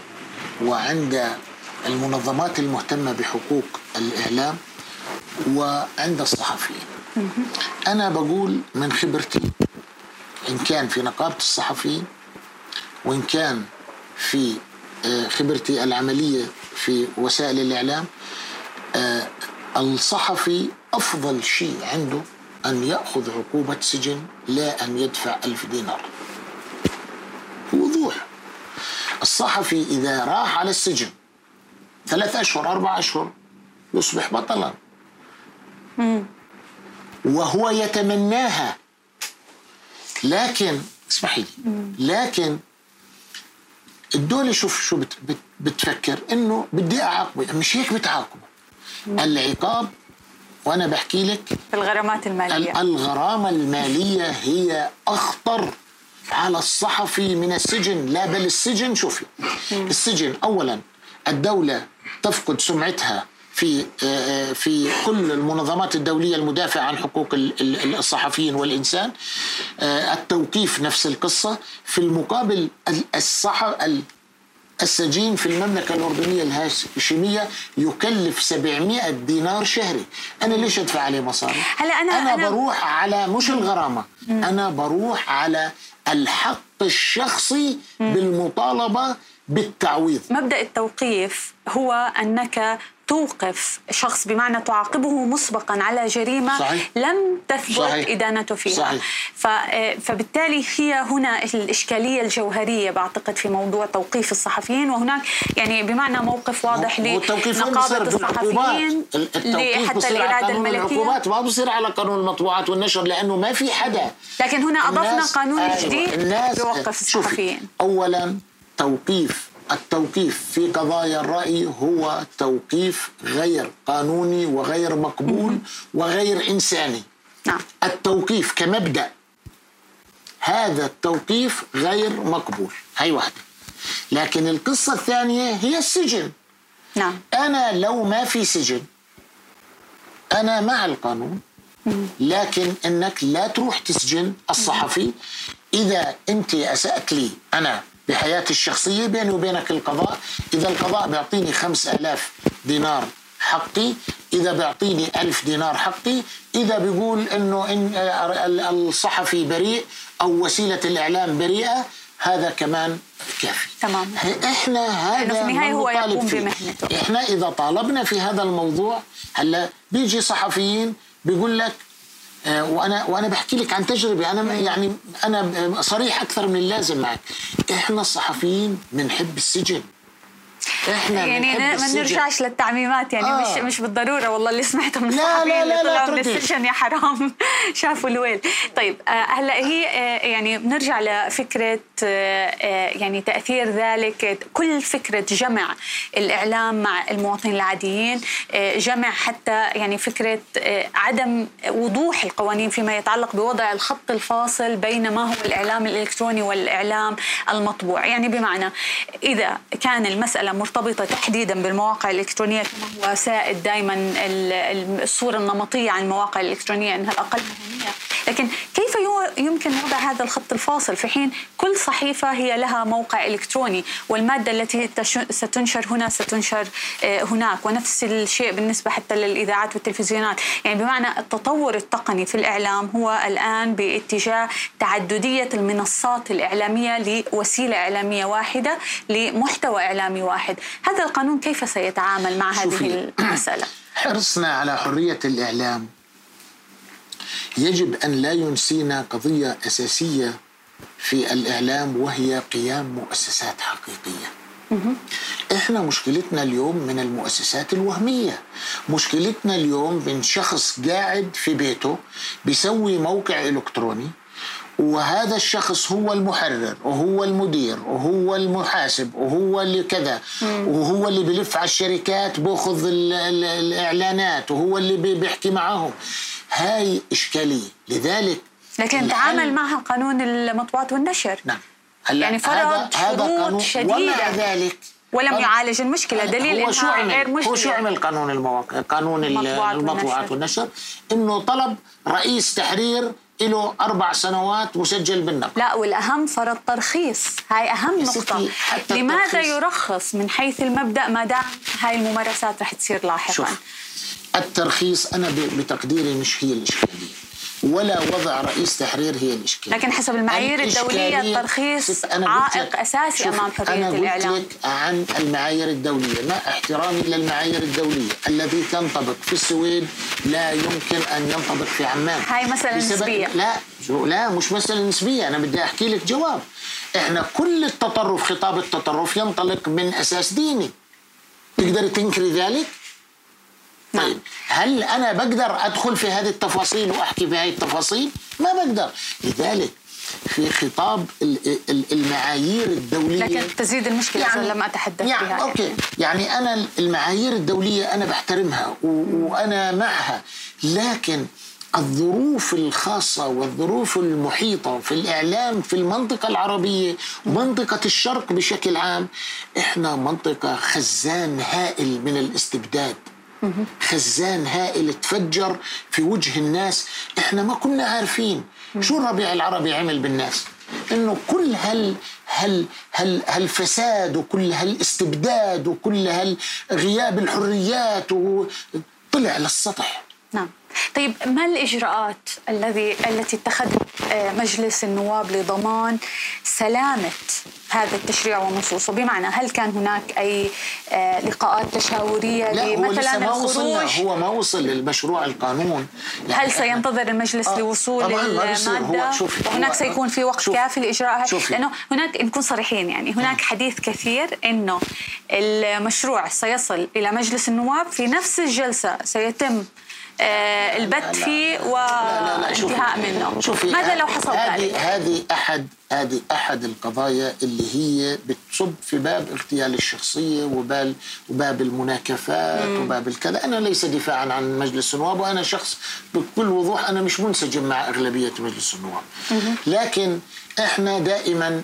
وعند المنظمات المهتمة بحقوق الإعلام وعند الصحفيين. أنا بقول من خبرتي إن كان في نقابة الصحفيين وإن كان في خبرتي العملية في وسائل الإعلام، الصحفي أفضل شيء عنده أن يأخذ عقوبة سجن لا أن يدفع 1000 دينار. وضوح. الصحفي إذا راح على السجن 3 أشهر 4 أشهر يصبح بطلا وهو يتمناها، لكن اسمحي لي، لكن الدولة شوف شو بتفكر، إنه بدي أعاقبه، مش هيك بتعاقبه. العقاب، وأنا بحكي لك الغرامات المالية، الغرامة المالية هي أخطر على الصحفي من السجن. لا بل السجن، شوفي السجن أولا الدولة تفقد سمعتها في كل المنظمات الدولية المدافعة عن حقوق الصحفيين والإنسان، التوقيف نفس القصة. في المقابل السجين في المملكة الأردنية الهاشمية يكلف 700 دينار شهري. أنا ليش أدفع عليه مصاري؟ هلا أنا بروح على مش الغرامة، أنا بروح على الحق الشخصي بالمطالبة بالتعويض. مبدأ التوقيف هو أنك توقف شخص بمعنى تعاقبه مسبقا على جريمة صحيح. لم تثبت صحيح. إدانته فيها صحيح. فبالتالي هي هنا الإشكالية الجوهرية بعتقد في موضوع توقيف الصحفيين، وهناك يعني بمعنى موقف واضح لنقابة الصحفيين حتى الإرادة الملكية. ما بصير على قانون المطبوعات والنشر لأنه ما في حدا، لكن هنا أضفنا قانون جديد يوقف الصحفيين. أولا التوقيف في قضايا الرأي هو توقيف غير قانوني وغير مقبول وغير إنساني. التوقيف كمبدأ، هذا التوقيف غير مقبول، هي واحدة. لكن القصة الثانية هي السجن. أنا لو ما في سجن أنا مع القانون، لكن أنك لا تروح تسجن الصحفي. إذا أنت أسأت لي أنا بحياتي الشخصية بيني وبينك القضاء، إذا القضاء بيعطيني 5000 دينار حقي، إذا بيعطيني 1000 دينار حقي، إذا بيقول إنه إن الصحفي بريء أو وسيلة الإعلام بريئة، هذا كمان كافي. تمام. إحنا هذا في النهاية هو يقوم بمهنته. إحنا إذا طالبنا في هذا الموضوع، هلا بيجي صحفيين بيقول لك، وأنا بحكي لك عن تجربة، أنا صريح أكثر من اللازم معك، إحنا الصحفيين بنحب السجن. إحنا يعني ما نرجعش للتعميمات، يعني مش بالضرورة والله اللي سمعته من الصحفيين اللي طلعوا من السجن يا حرام شافوا الويل. طيب هلا هي يعني بنرجع لفكرة يعني تأثير ذلك، كل فكرة جمع الإعلام مع المواطنين العاديين، جمع حتى يعني فكرة عدم وضوح القوانين فيما يتعلق بوضع الخط الفاصل بين ما هو الإعلام الإلكتروني والإعلام المطبوع. يعني بمعنى إذا كان المسألة مرتبطة تحديدا بالمواقع الإلكترونية كما هو سائد دائما الصورة النمطية عن المواقع الإلكترونية أنها الأقل مهنية، لكن كيف يمكن وضع هذا الخط الفاصل في حين كل صحيفة هي لها موقع إلكتروني، والمادة التي ستنشر هنا ستنشر هناك، ونفس الشيء بالنسبة حتى للإذاعات والتلفزيونات. يعني بمعنى التطور التقني في الإعلام هو الآن باتجاه تعددية المنصات الإعلامية لوسيلة إعلامية واحدة لمحتوى إعلامي واحد. هذا القانون كيف سيتعامل مع هذه المسألة؟ حرصنا على حرية الإعلام يجب أن لا ينسينا قضية أساسية في الإعلام، وهي قيام مؤسسات حقيقية. إحنا مشكلتنا اليوم من المؤسسات الوهمية، مشكلتنا اليوم من شخص قاعد في بيته بيسوي موقع إلكتروني، وهذا الشخص هو المحرر وهو المدير وهو المحاسب وهو اللي كذا، وهو اللي بيلف على الشركات بياخذ الإعلانات، وهو اللي بيحكي معهم. هاي إشكالية. لذلك لكن تعامل معها قانون المطبوعات والنشر. نعم. يعني فرض شروط شديدة ومع ذلك ولم يعالج المشكلة. دليل إنها غير مشكلة. هو شو عمل قانون المطبوعات والنشر؟ إنه طلب رئيس تحرير له 4 سنوات مسجل بالنقل. لا والأهم فرض ترخيص، هاي أهم نقطة. لماذا يرخص من حيث المبدأ ما دام هاي الممارسات رح تصير لاحقا؟ شوف الترخيص أنا بتقديري مش هي الإشكالية ولا وضع رئيس تحرير هي الإشكالية، لكن حسب المعايير الدولية الترخيص عائق أساسي أمام حرية الإعلام. أنا قلت لك عن المعايير الدولية، مع احترامي للمعايير الدولية الذي تنطبق في السويد لا يمكن أن ينطبق في عمان. هاي مسألة نسبية. لا مش مسألة نسبية، أنا بدي أحكي لك جواب. إحنا كل التطرف، خطاب التطرف ينطلق من أساس ديني. تقدر تنكري ذلك؟ طيب هل أنا بقدر أدخل في هذه التفاصيل وأحكي في هذه التفاصيل؟ ما بقدر. لذلك في خطاب المعايير الدولية لكن تزيد المشكلة يعني لما أتحدث يعني بها أوكي. يعني أنا المعايير الدولية أنا بحترمها وأنا معها، لكن الظروف الخاصة والظروف المحيطة في الإعلام في المنطقة العربية ومنطقة الشرق بشكل عام، إحنا منطقة خزان هائل من الاستبداد، خزان هائل تفجر في وجه الناس. احنا ما كنا عارفين شو الربيع العربي عمل بالناس، انه كل هالفساد وكل هالاستبداد وكل هالغياب الحريات وطلع للسطح. نعم. طيب ما الإجراءات التي اتخذت مجلس النواب لضمان سلامة هذا التشريع ونصوصه؟ بمعنى هل كان هناك أي لقاءات تشاورية مثلا الخروج؟ هو ما وصل للمشروع القانون. يعني هل سينتظر المجلس لوصول المادة؟ هناك سيكون في وقت كافي لإجراءها؟ لأنه هناك نكون صريحين يعني هناك حديث كثير أنه المشروع سيصل إلى مجلس النواب في نفس الجلسة سيتم البت فيه وانتهاء منه. ماذا لو حصل ذلك؟ هذه أحد القضايا اللي هي بتصب في باب اغتيال الشخصية وباب المناكفات وباب الكذا. أنا ليس دفاعا عن مجلس النواب، وأنا شخص بكل وضوح أنا مش منسجم مع أغلبية مجلس النواب، لكن إحنا دائما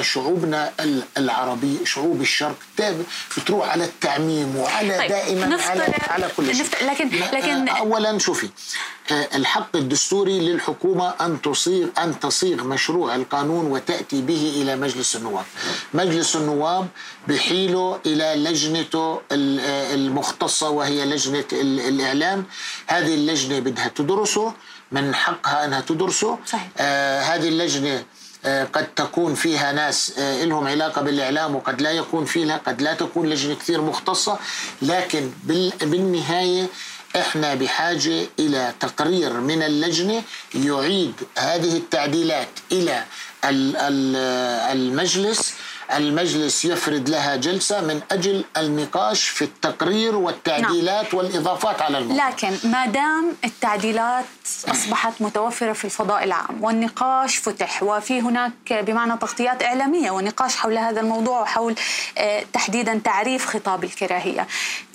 شعوبنا العربي شعوب الشرق بتروح على التعميم وعلى طيب دائما على كل شيء. لكن أولا شوفي الحق الدستوري للحكومة أن تصيغ مشروع القانون وتأتي به إلى مجلس النواب. مجلس النواب بحيله إلى لجنته المختصة وهي لجنة الإعلام. هذه اللجنة بدها تدرسه، من حقها أنها تدرسه. هذه اللجنة قد تكون فيها ناس لهم علاقة بالإعلام وقد لا يكون فيها، قد لا تكون لجنة كثير مختصة، لكن بالنهاية إحنا بحاجة إلى تقرير من اللجنة يعيد هذه التعديلات إلى المجلس. المجلس يفرد لها جلسة من أجل النقاش في التقرير والتعديلات والإضافات على الموضوع. لكن ما دام التعديلات أصبحت متوفرة في الفضاء العام والنقاش فتح وفي هناك بمعنى تغطيات إعلامية ونقاش حول هذا الموضوع وحول تحديدا تعريف خطاب الكراهية،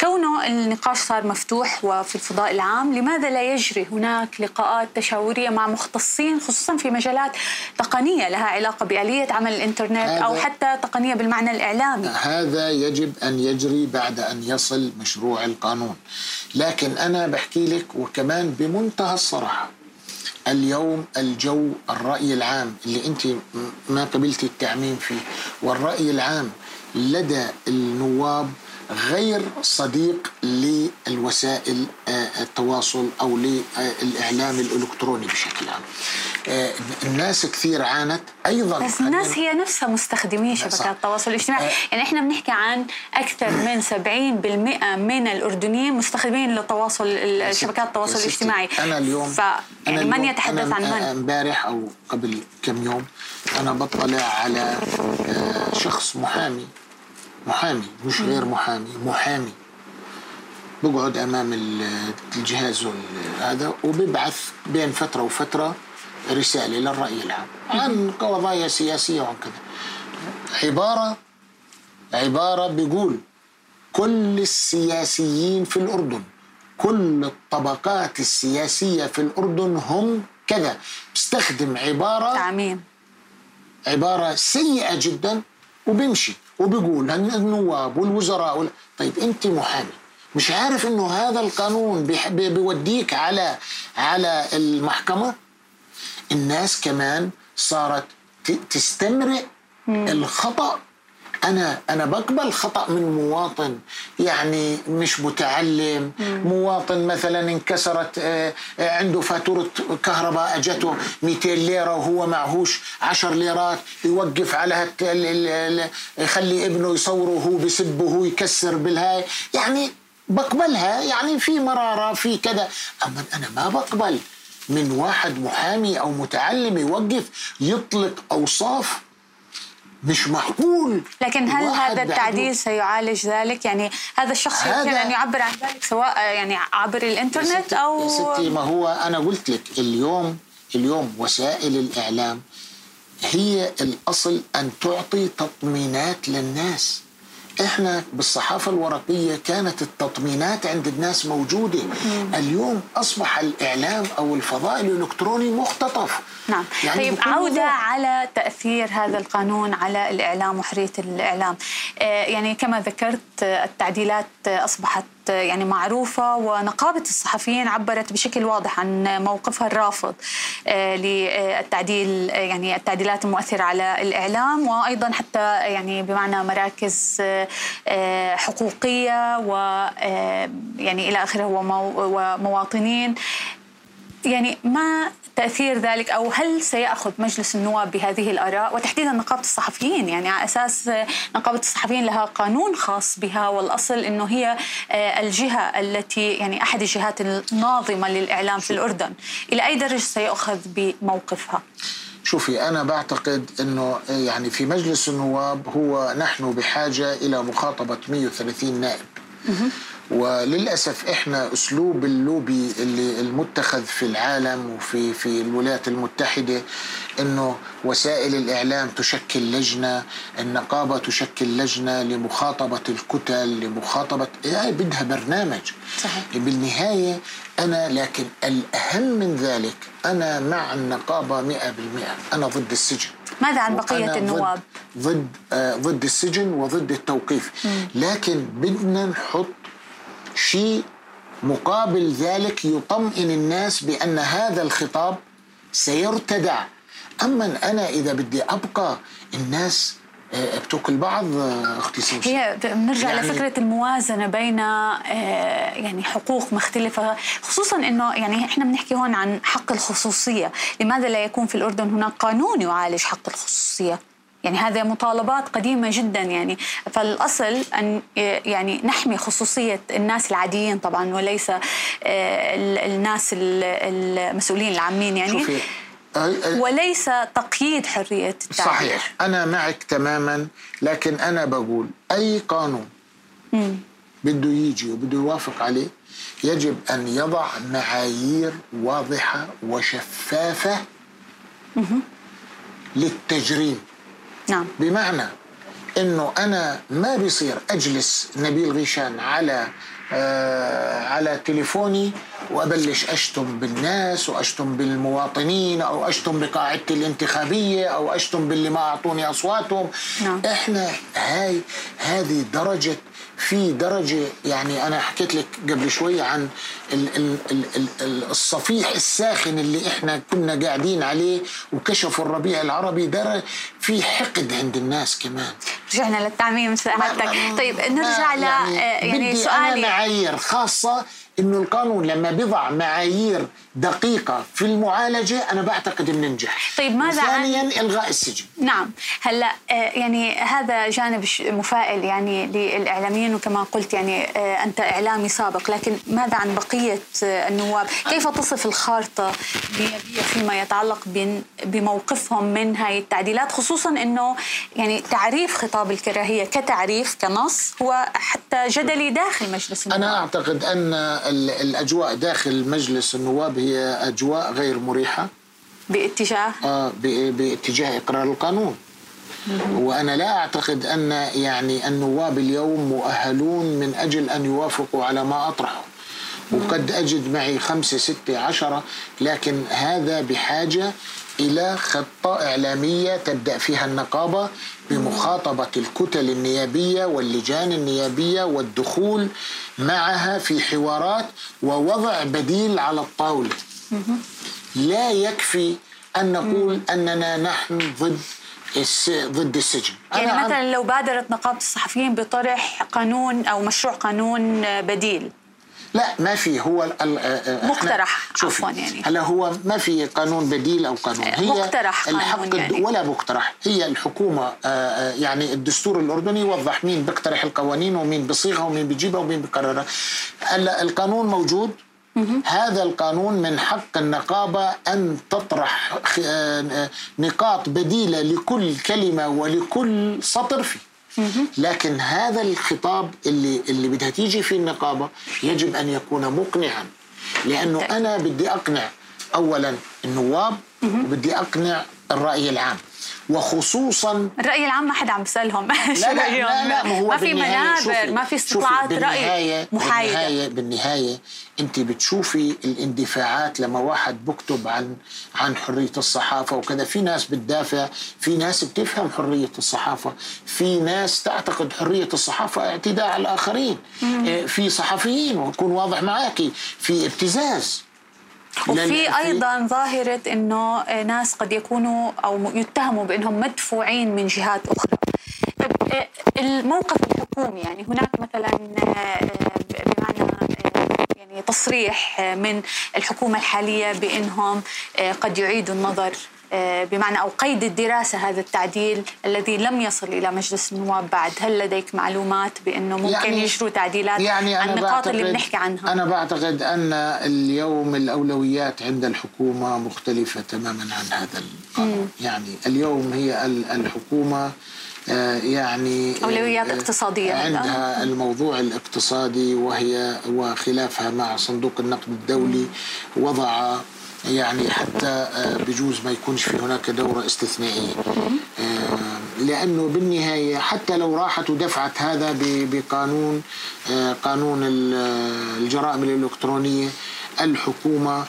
كونه النقاش صار مفتوح وفي الفضاء العام، لماذا لا يجري هناك لقاءات تشاورية مع مختصين خصوصا في مجالات تقنية لها علاقة بآلية عمل الإنترنت أو حتى تقنية بالمعنى الإعلامي؟ هذا يجب أن يجري بعد أن يصل مشروع القانون. لكن أنا بحكي لك وكمان بمنتهى الصراحة، اليوم الجو الرأي العام اللي أنت ما قبلتي التعميم فيه والرأي العام لدى النواب غير صديق للوسائل التواصل أو للإعلام الإلكتروني بشكل عام. الناس كثير عانت أيضا، بس الناس هي نفسها مستخدمي شبكات التواصل الاجتماعي. يعني إحنا بنحكي عن أكثر من 70% من الأردنيين مستخدمين للتواصل شبكات التواصل الاجتماعي. أنا اليوم يعني من يتحدث عن من؟ امبارح أو قبل كم يوم أنا بطلع على شخص محامي مش غير محامي بقعد أمام الجهاز هذا وببعث بين فترة وفترة رسالة للرأي العام عن قضايا سياسية وعن كذا. عبارة بيقول كل السياسيين في الأردن، كل الطبقات السياسية في الأردن هم كذا. بستخدم عبارة سيئة جدا وبمشي وبيقول النواب والوزراء طيب أنت محامي مش عارف إنه هذا القانون بيوديك على المحكمة؟ الناس كمان صارت تستمرئ الخطأ. أنا بقبل خطأ من مواطن يعني مش متعلم، مواطن مثلا انكسرت عنده فاتورة كهرباء أجته 200 ليرة وهو معهوش 10 ليرات، يوقف على يخلي ابنه يصوره وهو بسبه وهو يكسر بالهاي، يعني بقبلها، يعني في مرارة في كذا. أما أنا ما بقبل من واحد محامي أو متعلم يوقف يطلق أوصاف مش معقول. لكن هل هذا التعديل سيعالج ذلك؟ يعني هذا الشخص يمكن أن يعبر عن ذلك سواء يعني عبر الإنترنت أو يا ستي، ما هو أنا قلت لك اليوم وسائل الإعلام هي الأصل أن تعطي تطمينات للناس. إحنا بالصحافة الورقية كانت التطمينات عند الناس موجودة، اليوم أصبح الإعلام أو الفضاء الإلكتروني مختطف. نعم. يعني طيب عودة على تأثير هذا القانون على الإعلام وحرية الإعلام، يعني كما ذكرت التعديلات أصبحت يعني معروفة ونقابة الصحفيين عبرت بشكل واضح عن موقفها الرافض للتعديل، يعني التعديلات المؤثرة على الإعلام، وأيضا حتى يعني بمعنى مراكز حقوقية ويعني إلى آخره ومواطنين. يعني ما تأثير ذلك أو هل سيأخذ مجلس النواب بهذه الآراء وتحديدا نقابة الصحفيين؟ يعني على أساس نقابة الصحفيين لها قانون خاص بها، والأصل أنه هي الجهة التي يعني أحد الجهات الناظمة للإعلام في الأردن، إلى أي درجة سيأخذ بموقفها؟ شوفي، أنا بعتقد أنه يعني في مجلس النواب هو نحن بحاجة إلى مخاطبة 130 نائب وللأسف إحنا أسلوب اللوبي اللي المتخذ في العالم وفي الولايات المتحدة إنه وسائل الإعلام تشكل لجنة، النقابة تشكل لجنة لمخاطبة الكتل، لمخاطبة بدها برنامج. صحيح. بالنهاية أنا لكن الأهم من ذلك أنا مع النقابة 100%، أنا ضد السجن. ماذا عن بقية النواب؟ ضد السجن وضد التوقيف، لكن بدنا نحط شيء مقابل ذلك يطمئن الناس بأن هذا الخطاب سيرتدع. أما أنا إذا بدي أبقى الناس بتوكل بعض أختي سوسن. هي بنرجع يعني لفكرة الموازنة بين يعني حقوق مختلفة، خصوصا أنه يعني إحنا بنحكي هون عن حق الخصوصية. لماذا لا يكون في الأردن هناك قانون يعالج حق الخصوصية؟ يعني هذه مطالبات قديمة جدا، يعني فالأصل أن يعني نحمي خصوصية الناس العاديين طبعا وليس الناس المسؤولين العامين، يعني شوفي. وليس تقييد حرية التعبير. صحيح، أنا معك تماما، لكن أنا بقول أي قانون بده يجي وبده يوافق عليه يجب أن يضع معايير واضحة وشفافة للتجريم. نعم. بمعنى أنه أنا ما بيصير أجلس نبيل غيشان على تليفوني وأبلش أشتم بالناس وأشتم بالمواطنين أو أشتم بقاعدتي الانتخابية أو أشتم باللي ما أعطوني أصواتهم. نعم. إحنا هذه درجة، في درجة، يعني أنا حكيت لك قبل شوي عن الصفيح الساخن اللي إحنا كنا قاعدين عليه وكشفوا الربيع العربي، في حقد عند الناس كمان. رجعنا للتعميم ساعتك. طيب نرجع يعني سؤالي، أنا معايير خاصة، إنه القانون لما بيضع معايير دقيقة في المعالجة أنا بعتقد بننجح. طيب ماذا ثانياً إلغاء السجن. نعم. هلا يعني هذا جانب مفائل يعني للإعلاميين، وكما قلت يعني أنت إعلامي سابق، لكن ماذا عن بقية النواب؟ كيف تصف الخارطة فيما يتعلق بموقفهم من هاي التعديلات، خصوصا إنه يعني تعريف خطاب الكراهية كتعريف كنص هو حتى جدلي داخل مجلس النواب؟ أنا أعتقد أن الأجواء داخل مجلس النواب هي أجواء غير مريحة باتجاه إقرار القانون. وأنا لا أعتقد أن يعني النواب اليوم مؤهلون من أجل أن يوافقوا على ما أطرحه، وقد أجد معي 5 6 10، لكن هذا بحاجة إلى خطة إعلامية تبدأ فيها النقابة بمخاطبة الكتل النيابية واللجان النيابية والدخول معها في حوارات ووضع بديل على الطاولة. لا يكفي أن نقول أننا نحن ضد السجن. يعني مثلا لو بادرت نقابة الصحفيين بطرح قانون أو مشروع قانون بديل؟ لا ما في، هو مقترح عفوا يعني. هلا هو ما في قانون بديل او قانون، هي مقترح قانون يعني. ولا مقترح، هي الحكومه يعني الدستور الاردني يوضح مين بيقترح القوانين ومين بيصيغها ومين بيجيبها ومين بيقررها. هلا القانون موجود، هذا القانون من حق النقابه ان تطرح نقاط بديله لكل كلمه ولكل سطر فيه. لكن هذا الخطاب اللي بدها تيجي في النقابة يجب أن يكون مقنعا، لأنه أنا بدي أقنع أولا النواب وبدي أقنع الرأي العام، وخصوصا الرأي العام ما حد عم بيسألهم. لا لا لا، ما هو ما في منابر، ما في استطلاعات رأي محايدة. بالنهاية أنت بتشوفي الاندفاعات لما واحد بكتب عن حرية الصحافة وكذا، في ناس بتدافع، في ناس بتفهم حرية الصحافة، في ناس تعتقد حرية الصحافة اعتداء على الآخرين، في صحفيين وتكون واضح معاكي في ابتزاز، وفي أيضا ظاهرة أنه ناس قد يكونوا أو يتهموا بأنهم مدفوعين من جهات أخرى. الموقف الحكومي يعني هناك مثلا بمعنى يعني تصريح من الحكومة الحالية بأنهم قد يعيدوا النظر بمعنى أو قيد الدراسة هذا التعديل الذي لم يصل إلى مجلس النواب بعد، هل لديك معلومات بأنه ممكن يعني يجروا تعديلات يعني عن النقاط اللي بنحكي عنها؟ أنا بعتقد أن اليوم الأولويات عند الحكومة مختلفة تماما عن هذا القانون. يعني اليوم هي الحكومة يعني أولويات اقتصادية عندها الموضوع الاقتصادي، وهي وخلافها مع صندوق النقد الدولي وضع يعني حتى بجوز ما يكونش في هناك دورة استثنائية، لأنه بالنهاية حتى لو راحت ودفعت هذا بقانون الجرائم الإلكترونية، الحكومة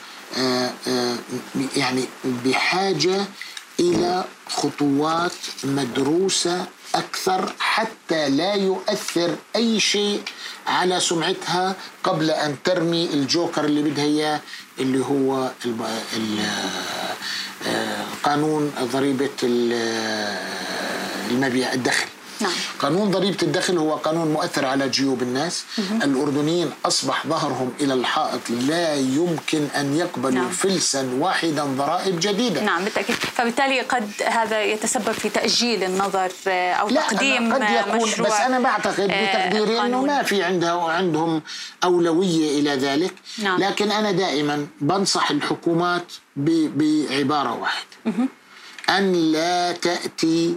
يعني بحاجة إلى خطوات مدروسة أكثر حتى لا يؤثر أي شيء على سمعتها قبل أن ترمي الجوكر اللي بدها إياه اللي هو قانون ضريبة المبيع الدخل. نعم. قانون ضريبة الدخل هو قانون مؤثر على جيوب الناس. الأردنيين أصبح ظهرهم إلى الحائط، لا يمكن أن يقبلوا فلسا واحدا ضرائب جديدة. نعم بالتأكيد، فبالتالي قد هذا يتسبب في تأجيل النظر أو تقديم مشروع. بس أنا بعتقد بتقديري أنه ما في عندهم أولوية إلى ذلك. نعم. لكن أنا دائما بنصح الحكومات بعبارة واحدة، أن لا تأتي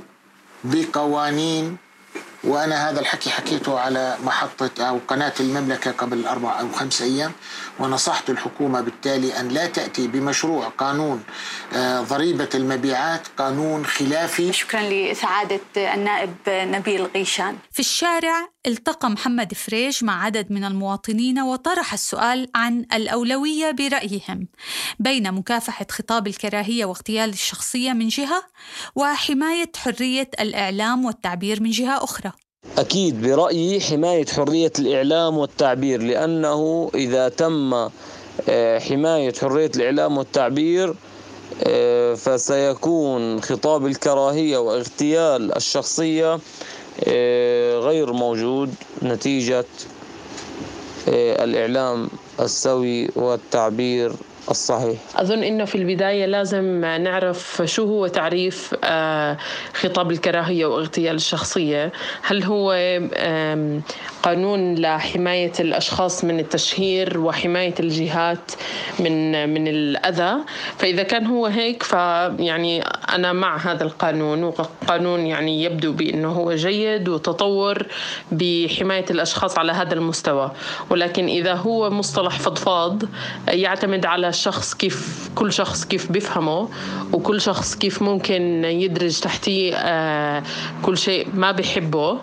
بقوانين، وأنا هذا الحكي حكيته على محطة أو قناة المملكة قبل 4 أو 5 أيام، ونصحت الحكومة بالتالي أن لا تأتي بمشروع قانون ضريبة المبيعات، قانون خلافي. شكرا لسعادة النائب نبيل غيشان. في الشارع التقى محمد فريش مع عدد من المواطنين وطرح السؤال عن الأولوية برأيهم بين مكافحة خطاب الكراهية واغتيال الشخصية من جهة، وحماية حرية الإعلام والتعبير من جهة أخرى. أكيد برأيي حماية حرية الإعلام والتعبير، لأنه إذا تم حماية حرية الإعلام والتعبير فسيكون خطاب الكراهية واغتيال الشخصية غير موجود نتيجة الإعلام السوي والتعبير الصحيح. أظن إنه في البداية لازم نعرف شو هو تعريف خطاب الكراهية واغتيال الشخصية. هل هو قانون لحماية الأشخاص من التشهير وحماية الجهات من الأذى؟ فإذا كان هو هيك فيعني أنا مع هذا القانون، وقانون يعني يبدو بأنه هو جيد وتطور بحماية الأشخاص على هذا المستوى. ولكن إذا هو مصطلح فضفاض يعتمد على شخص، كيف كل شخص كيف بيفهمه، وكل شخص كيف ممكن يدرج تحتيه كل شيء ما بيحبه،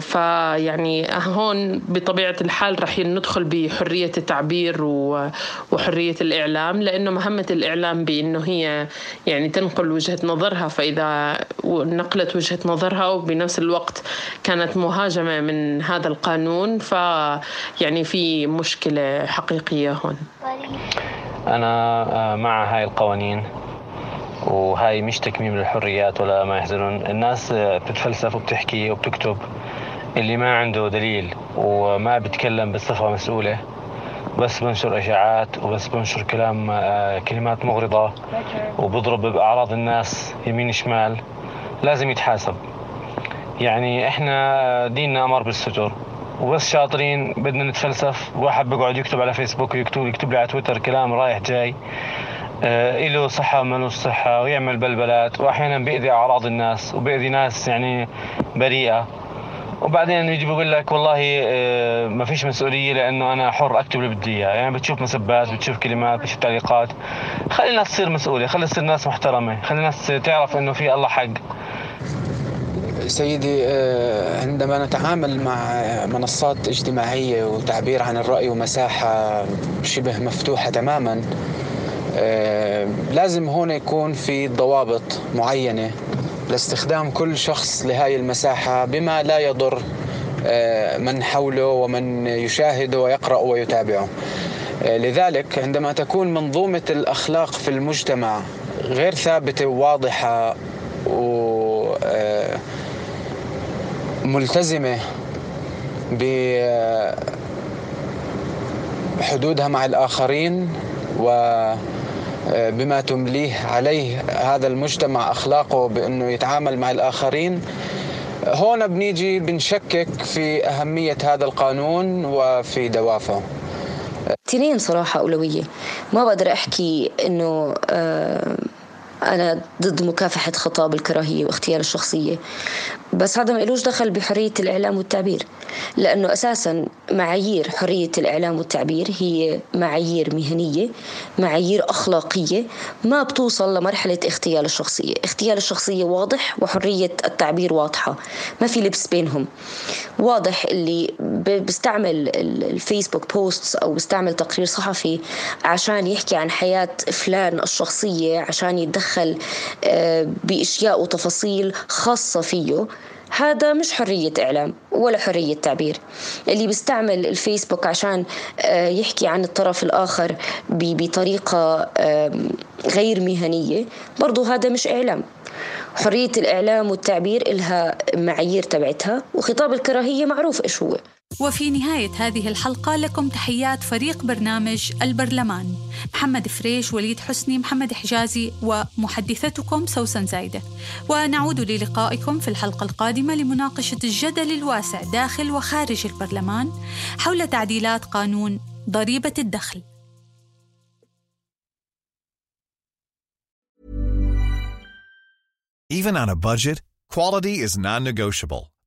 فيعني هون بطبيعة الحال رح ندخل بحرية التعبير وحرية الإعلام، لأنه مهمة الإعلام بأنه هي يعني تنقل وجهة نظرها. فإذا نقلت وجهة نظرها وبنفس الوقت كانت مهاجمة من هذا القانون، فيعني في مشكلة حقيقية هون. أنا مع هاي القوانين وهاي مش تكميم للحريات ولا ما يحزنون. الناس بتتفلسف وبتحكي وبتكتب، اللي ما عنده دليل وما بتكلم بصفة مسؤولة بس بنشر إشاعات وبس بنشر كلمات مغرضة وبضرب بأعراض الناس يمين شمال، لازم يتحاسب. يعني احنا ديننا أمر بالستر، وبس شاطرين بدنا نتفلسف. واحد بقعد يكتب على فيسبوك يكتب لي على تويتر كلام رايح جاي، إله صحة مالوش صحة، ويعمل بلبلات، وأحيانا بيأذي أعراض الناس وبيأذي ناس يعني بريئة. وبعدين يجي بيقول لك والله ما فيش مسؤولية لأنه أنا حر أكتب اللي بدي إياه. يعني بتشوف مسبات، بتشوف كلمات، بتشوف تعليقات. خلي الناس تصير مسؤولة، خلي تصير ناس محترمة، خلي الناس تعرف إنه في الله حق. سيدي، عندما نتعامل مع منصات اجتماعية وتعبير عن الرأي ومساحة شبه مفتوحة تماماً، لازم هون يكون في ضوابط معينة لاستخدام كل شخص لهاي المساحة بما لا يضر من حوله ومن يشاهده ويقرأ ويتابعه. لذلك عندما تكون منظومة الأخلاق في المجتمع غير ثابتة وواضحة وملتزمة بحدودها مع الآخرين وبما تمليه عليه هذا المجتمع أخلاقه بأنه يتعامل مع الآخرين، هون بنيجي بنشكك في أهمية هذا القانون وفي دوافعه. تنين صراحة أولوية، ما بقدر أحكي أنه أنا ضد مكافحة خطاب الكراهية واختيار الشخصية، بس هذا ما إلوش دخل بحرية الإعلام والتعبير، لأنه أساساً معايير حرية الإعلام والتعبير هي معايير مهنية، معايير أخلاقية، ما بتوصل لمرحلة اغتيال الشخصية. اغتيال الشخصية واضح وحرية التعبير واضحة، ما في لبس بينهم. واضح اللي بيستعمل الفيسبوك بوستس أو بيستعمل تقرير صحفي عشان يحكي عن حياة فلان الشخصية، عشان يتدخل بأشياء وتفاصيل خاصة فيه، هذا مش حرية إعلام ولا حرية تعبير. اللي بيستعمل الفيسبوك عشان يحكي عن الطرف الآخر بطريقة غير مهنية، برضو هذا مش إعلام. حرية الإعلام والتعبير إلها معايير تبعتها، وخطاب الكراهية معروف إيش هو. وفي نهاية هذه الحلقة لكم تحيات فريق برنامج البرلمان، محمد فريش، وليد حسني، محمد حجازي، ومحدثتكم سوسن زايده. ونعود للقائكم في الحلقة القادمة لمناقشة الجدل الواسع داخل وخارج البرلمان حول تعديلات قانون ضريبة الدخل. Even on a budget, quality is non-negotiable.